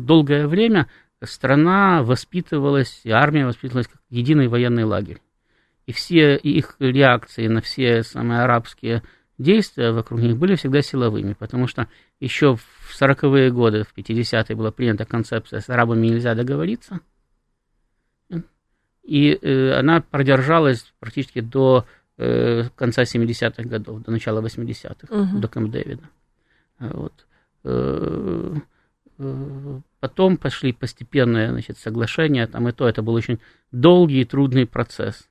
долгое время страна воспитывалась, и армия воспитывалась как единый военный лагерь. И все их реакции на все самые арабские действия вокруг них были всегда силовыми, потому что еще в 40-е годы, в 50-е была принята концепция «с арабами нельзя договориться», и она продержалась практически до конца 70-х годов, до начала 80-х, до Кэмп-Дэвида. Вот. Потом пошли постепенные соглашения, это был очень долгий и трудный процесс.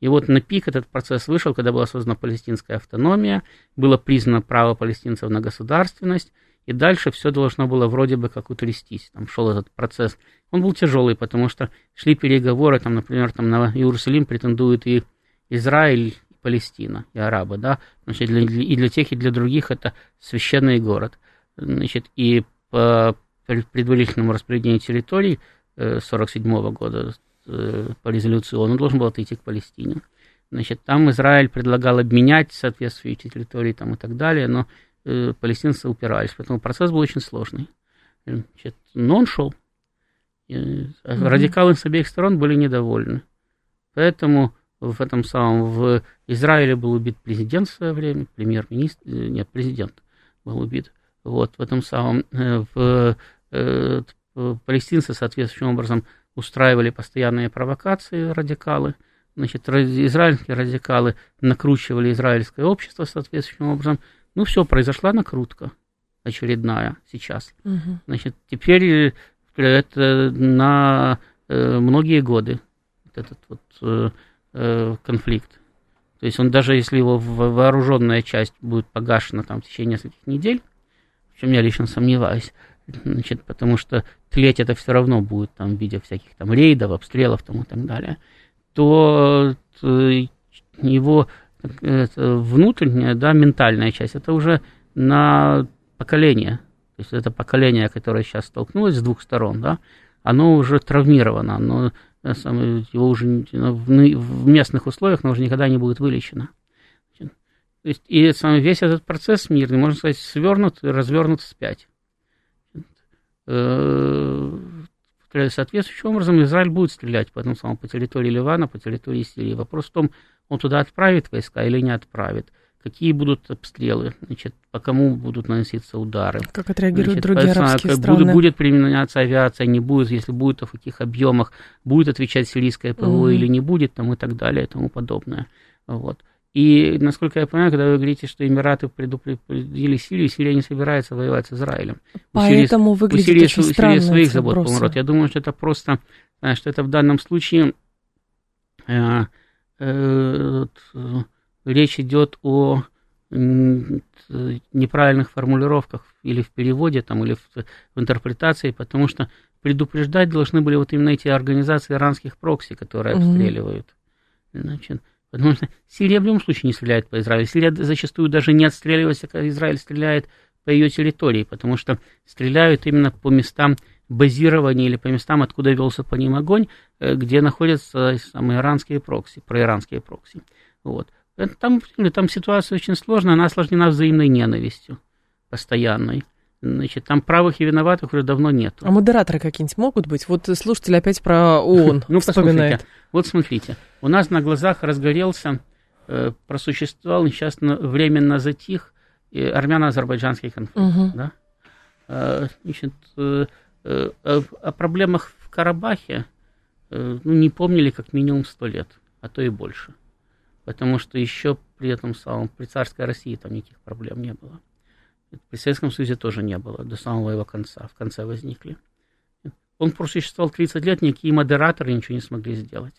И вот на пик этот процесс вышел, когда была создана палестинская автономия, было признано право палестинцев на государственность, и дальше все должно было вроде бы как утрястись. Там шел этот процесс. Он был тяжелый, потому что шли переговоры, например, на Иерусалим претендуют и Израиль, и Палестина, и арабы, да, и для тех, и для других это священный город. И по предварительному распределению территорий 1947 года по резолюции ООН он должен был отойти к Палестине. Там Израиль предлагал обменять соответствующие территории и так далее, но палестинцы упирались, поэтому процесс был очень сложный. Но он шел. Радикалы с обеих сторон были недовольны. Поэтому в Израиле был убит президент в свое время, президент был убит. Вот, палестинцы соответствующим образом устраивали постоянные провокации радикалы. Израильские радикалы накручивали израильское общество соответствующим образом. Все, произошла накрутка очередная сейчас. Угу. Теперь это на многие годы конфликт. То есть он, даже если его вооруженная часть будет погашена в течение нескольких недель, в чем я лично сомневаюсь, потому что тлеть это все равно будет в виде всяких рейдов, обстрелов и так далее, то его внутренняя, ментальная часть, это уже на поколение. То есть это поколение, которое сейчас столкнулось с двух сторон, да, оно уже травмировано, в местных условиях оно уже никогда не будет вылечено. То есть весь этот процесс мирный, можно сказать, свернут и развернут вспять. Соответствующим образом Израиль будет стрелять по территории Ливана, по территории Сирии. Вопрос в том, он туда отправит войска или не отправит. Какие будут обстрелы, по кому будут наноситься удары. Как отреагируют другие арабские страны. Будет применяться авиация, не будет, если будет, то в каких объемах, будет отвечать сирийское ПВО или не будет, и так далее, и тому подобное. Вот. И, насколько я понимаю, когда вы говорите, что Эмираты предупредили Сирию, Сирия не собирается воевать с Израилем. Поэтому выглядит очень странно. У Сирии своих забот полон рот. Я думаю, что это просто, что это в данном случае речь идет о неправильных формулировках или в переводе, или в интерпретации, потому что предупреждать должны были именно эти организации иранских прокси, которые обстреливают. Потому что Сирия в любом случае не стреляет по Израилю. Сирия зачастую даже не отстреливается, когда Израиль стреляет по ее территории, потому что стреляют именно по местам базирования или по местам, откуда велся по ним огонь, где находятся иранские прокси, проиранские прокси. Вот. Там ситуация очень сложная, она осложнена взаимной ненавистью постоянной. Там правых и виноватых уже давно нет. А модераторы какие-нибудь могут быть? Вот слушатель опять про ООН вспоминает. Вот смотрите, у нас на глазах разгорелся, просуществовал, сейчас временно затих армяно-азербайджанский конфликт. Да? О проблемах в Карабахе не помнили как минимум 100 лет, а то и больше. Потому что еще при царской России там никаких проблем не было. При Советском Союзе тоже не было, до самого его конца, в конце возникли. Он просуществовал 30 лет, никакие модераторы ничего не смогли сделать.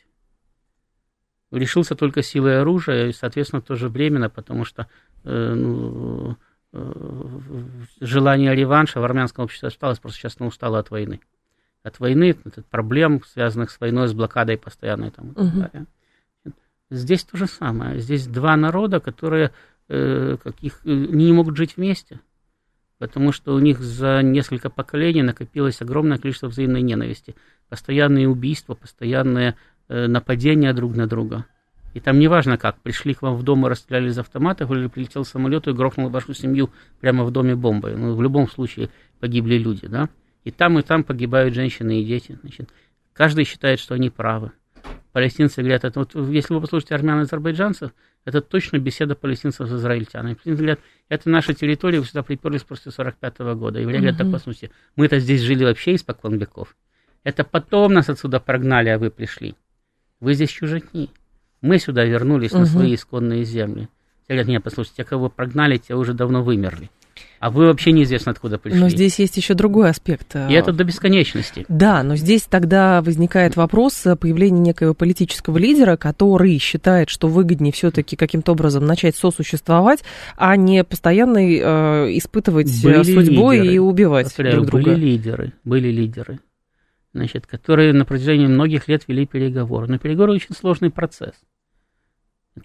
Решился только силой оружия, и, соответственно, тоже временно, потому что желание реванша в армянском обществе осталось, просто сейчас оно устало от войны. От войны, от проблем, связанных с войной, с блокадой постоянной. Там, угу. Здесь то же самое. Здесь два народа, которые не могут жить вместе, потому что у них за несколько поколений накопилось огромное количество взаимной ненависти. Постоянные убийства, постоянные нападения друг на друга. И там неважно как, пришли к вам в дом и расстреляли из автоматов, или прилетел самолет и грохнул вашу семью прямо в доме бомбой. Ну, в любом случае погибли люди, да? И там погибают женщины и дети. Значит, каждый считает, что они правы. Палестинцы говорят, это, вот, если вы послушаете армян и азербайджанцев, это точно беседа палестинцев с израильтянами. Палестинцы говорят, это наша территория, вы сюда приперлись после 1945 года. Евреи говорят, так, послушайте, мы-то здесь жили вообще испокон веков. Это потом нас отсюда прогнали, а вы пришли. Вы здесь чужаки. Мы сюда вернулись на свои исконные земли. Те говорят, нет, послушайте, те, кого прогнали, те уже давно вымерли. А вы вообще неизвестно, откуда пришли. Но здесь есть еще другой аспект. И это до бесконечности. Да, но здесь тогда возникает вопрос появления некого политического лидера, который считает, что выгоднее все-таки каким-то образом начать сосуществовать, а не постоянно испытывать судьбу и убивать друг друга. Были лидеры, значит, которые на протяжении многих лет вели переговоры. Но переговоры очень сложный процесс.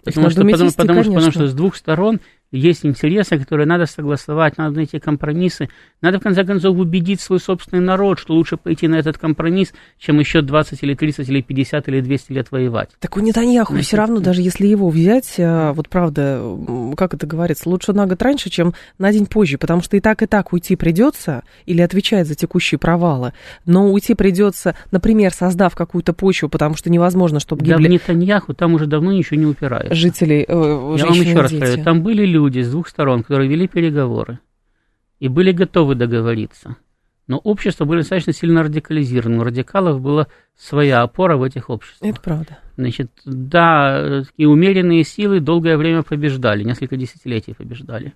Потому что с двух сторон есть интересы, которые надо согласовать, надо найти компромиссы. Надо, в конце концов, убедить свой собственный народ, что лучше пойти на этот компромисс, чем еще 20 или 30 или 50 или 200 лет воевать. Так у Нетаньяху все равно, даже если его взять, вот правда, как это говорится, лучше на год раньше, чем на день позже, потому что и так уйти придется, или отвечать за текущие провалы, но уйти придется, например, создав какую-то почву, потому что невозможно, чтобы гибли... Да, в Нетаньяху там уже давно ничего не упирается. Жители, я вам еще раз говорю, там были люди с двух сторон, которые вели переговоры и были готовы договориться. Но общества были достаточно сильно радикализированы. У радикалов была своя опора в этих обществах. Это правда. Значит, да, и умеренные силы долгое время побеждали, несколько десятилетий побеждали.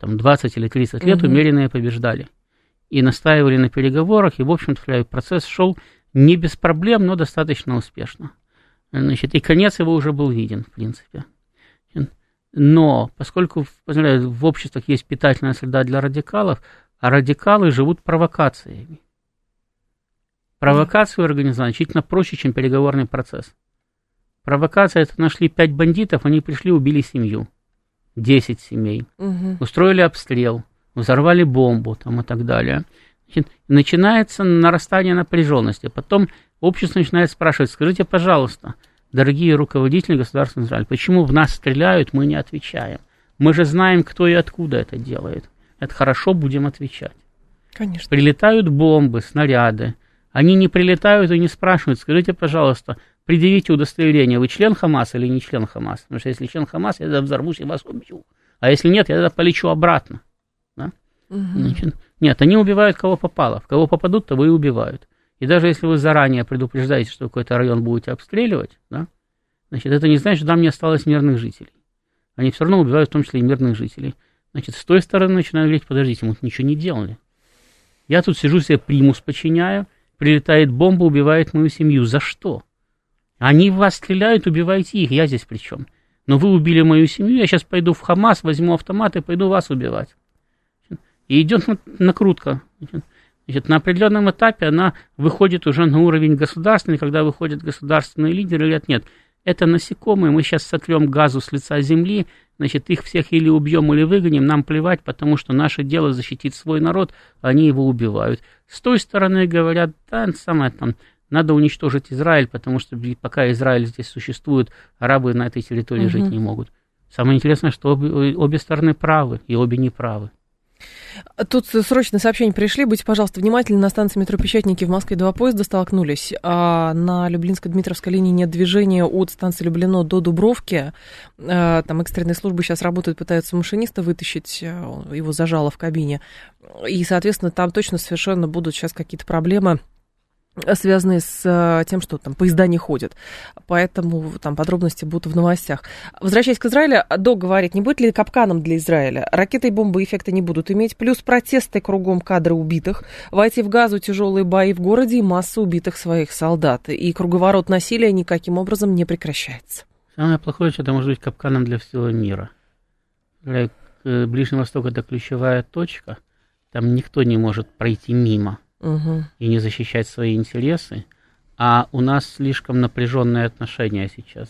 Там 20 или 30 лет умеренные побеждали. И настаивали на переговорах, и, в общем-то, процесс шел не без проблем, но достаточно успешно. Значит, и конец его уже был виден, в принципе. Но поскольку в обществах есть питательная среда для радикалов, а радикалы живут провокациями. Провокацию организовать значительно проще, чем переговорный процесс. Провокация – это нашли 5 бандитов, они пришли, убили семью, 10 семей, устроили обстрел, взорвали бомбу там, и так далее. Значит, начинается нарастание напряженности. Потом общество начинает спрашивать, скажите, пожалуйста, дорогие руководители государства Израиль, почему в нас стреляют, мы не отвечаем? Мы же знаем, кто и откуда это делает. Это хорошо, будем отвечать. Конечно. Прилетают бомбы, снаряды. Они не прилетают и не спрашивают, скажите, пожалуйста, предъявите удостоверение, вы член Хамаса или не член Хамаса? Потому что если член Хамаса, я тогда взорвусь и вас убью. А если нет, я тогда полечу обратно. Да? Значит, нет, они убивают, кого попало. В кого попадут, того и убивают. И даже если вы заранее предупреждаете, что какой-то район будете обстреливать, да, значит, это не значит, что там не осталось мирных жителей. Они все равно убивают, в том числе и мирных жителей. Значит, с той стороны начинают говорить, подождите, мы ничего не делали. Я тут сижу себе, примус подчиняю, прилетает бомба, убивает мою семью. За что? Они в вас стреляют, убивайте их, я здесь при чем? Но вы убили мою семью, я сейчас пойду в Хамас, возьму автомат и пойду вас убивать. И идет накрутка. Значит, на определенном этапе она выходит уже на уровень государственный, когда выходят государственные лидеры и говорят, нет, это насекомые, мы сейчас сотрем газу с лица земли, значит, их всех или убьем, или выгоним, нам плевать, потому что наше дело защитить свой народ, они его убивают. С той стороны говорят, да, самое там, надо уничтожить Израиль, потому что пока Израиль здесь существует, арабы на этой территории жить не могут. Самое интересное, что обе стороны правы, и обе неправы. Тут срочно сообщения пришли. Будьте, пожалуйста, внимательны. На станции метро Печатники в Москве 2 поезда столкнулись. А на Люблинско-Дмитровской линии нет движения от станции Люблино до Дубровки. Там экстренные службы сейчас работают, пытаются машиниста вытащить. Его зажало в кабине. И, соответственно, там точно совершенно будут сейчас какие-то проблемы, связанные с тем, что там поезда не ходят. Поэтому там подробности будут в новостях. Возвращаясь к Израилю, ДО говорит, не будет ли капканом для Израиля? Ракеты и бомбы эффекта не будут иметь. Плюс протесты кругом, кадры убитых. Войти в Газу, тяжелые бои в городе и масса убитых своих солдат. И круговорот насилия никаким образом не прекращается. Самое плохое, что это может быть капканом для всего мира. Ближний Восток – это ключевая точка, там никто не может пройти мимо и не защищать свои интересы, а у нас слишком напряженные отношения сейчас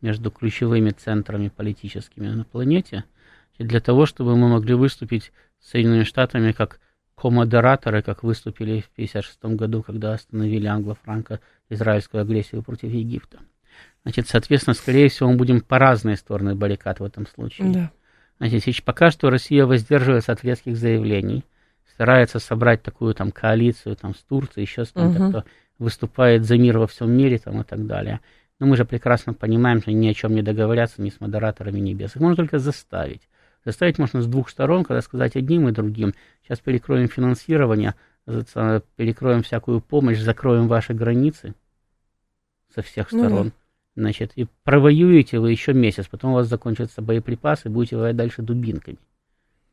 между ключевыми центрами политическими на планете, и для того, чтобы мы могли выступить с Соединенными Штатами как комодераторы, как выступили в 1956 году, когда остановили англо-франко-израильскую агрессию против Египта. Значит, соответственно, скорее всего, мы будем по разные стороны баррикад в этом случае. Да. Значит, пока что Россия воздерживается от резких заявлений, старается собрать такую там коалицию там, с Турцией, еще с кем-то, кто выступает за мир во всем мире там, и так далее. Но мы же прекрасно понимаем, что ни о чем не договорятся ни с модераторами, ни без. Их можно только заставить. Заставить можно с двух сторон, когда сказать одним и другим: сейчас перекроем финансирование, перекроем всякую помощь, закроем ваши границы со всех сторон. Значит, и провоюете вы еще месяц, потом у вас закончатся боеприпасы, будете воевать дальше дубинками.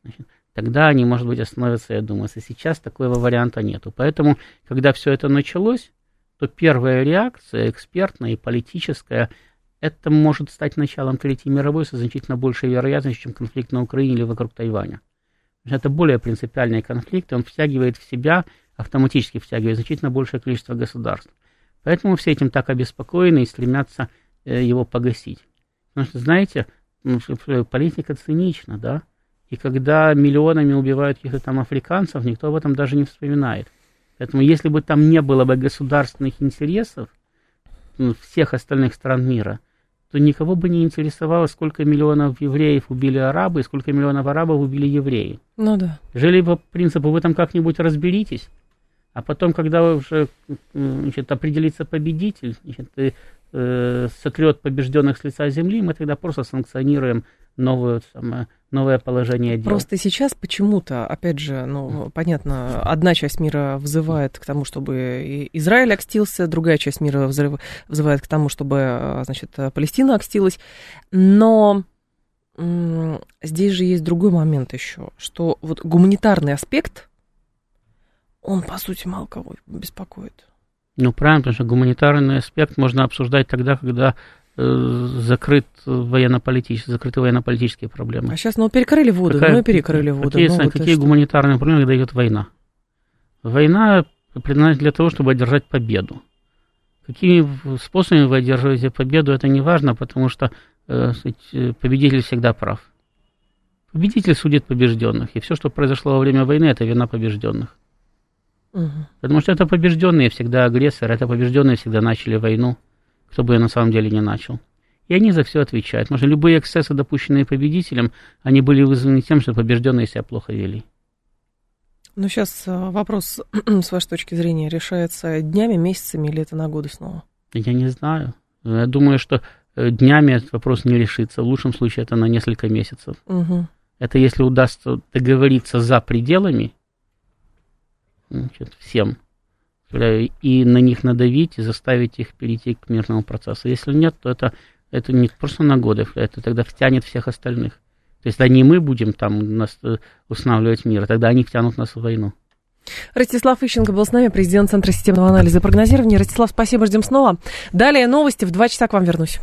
Значит, тогда они, может быть, остановятся, я думаю, если сейчас такого варианта нету. Поэтому, когда все это началось, то первая реакция экспертная и политическая, это может стать началом Третьей мировой со значительно большей вероятностью, чем конфликт на Украине или вокруг Тайваня. Это более принципиальный конфликт, он втягивает в себя, автоматически втягивает значительно большее количество государств. Поэтому все этим так обеспокоены и стремятся его погасить. Потому что, знаете, политика цинична, да? И когда миллионами убивают каких-то там африканцев, никто об этом даже не вспоминает. Поэтому если бы там не было бы государственных интересов всех остальных стран мира, то никого бы не интересовало, сколько миллионов евреев убили арабы и сколько миллионов арабов убили евреи. Ну да. Жили бы по принципу «вы там как-нибудь разберитесь», а потом, когда уже, значит, определится победитель, значит, и, сотрет побежденных с лица земли, мы тогда просто санкционируем новое положение дел. Просто сейчас почему-то, опять же, понятно, одна часть мира взывает к тому, чтобы Израиль окстился, другая часть мира взывает к тому, чтобы, значит, Палестина окстилась, но... здесь же есть другой момент еще, что вот гуманитарный аспект, он, по сути, мало кого беспокоит. Ну, правильно, потому что гуманитарный аспект можно обсуждать тогда, когда закрыты военно-политические проблемы. А сейчас, перекрыли воду, перекрыли воду. Какие гуманитарные проблемы, когда идет война? Война предназначена для того, чтобы одержать победу. Какими способами вы одерживаете победу, это не важно, потому что победитель всегда прав. Победитель судит побежденных, и все, что произошло во время войны, это вина побежденных. Потому что это побежденные всегда агрессоры, это побежденные всегда начали войну, кто бы ее на самом деле не начал. И они за все отвечают. Потому что любые эксцессы, допущенные победителем, они были вызваны тем, что побежденные себя плохо вели. Ну, сейчас вопрос, с вашей точки зрения, решается днями, месяцами или это на годы снова? Я не знаю. Я думаю, что днями этот вопрос не решится. В лучшем случае это на несколько месяцев. Это если удастся договориться за пределами, значит, всем, и на них надавить, и заставить их перейти к мирному процессу. Если нет, то это не просто на годы, это тогда втянет всех остальных. То есть, не мы будем там нас устанавливать мир, а тогда они втянут нас в войну. Ростислав Ищенко был с нами, президент Центра системного анализа и прогнозирования. Ростислав, спасибо, ждем снова. Далее новости, в 2 часа к вам вернусь.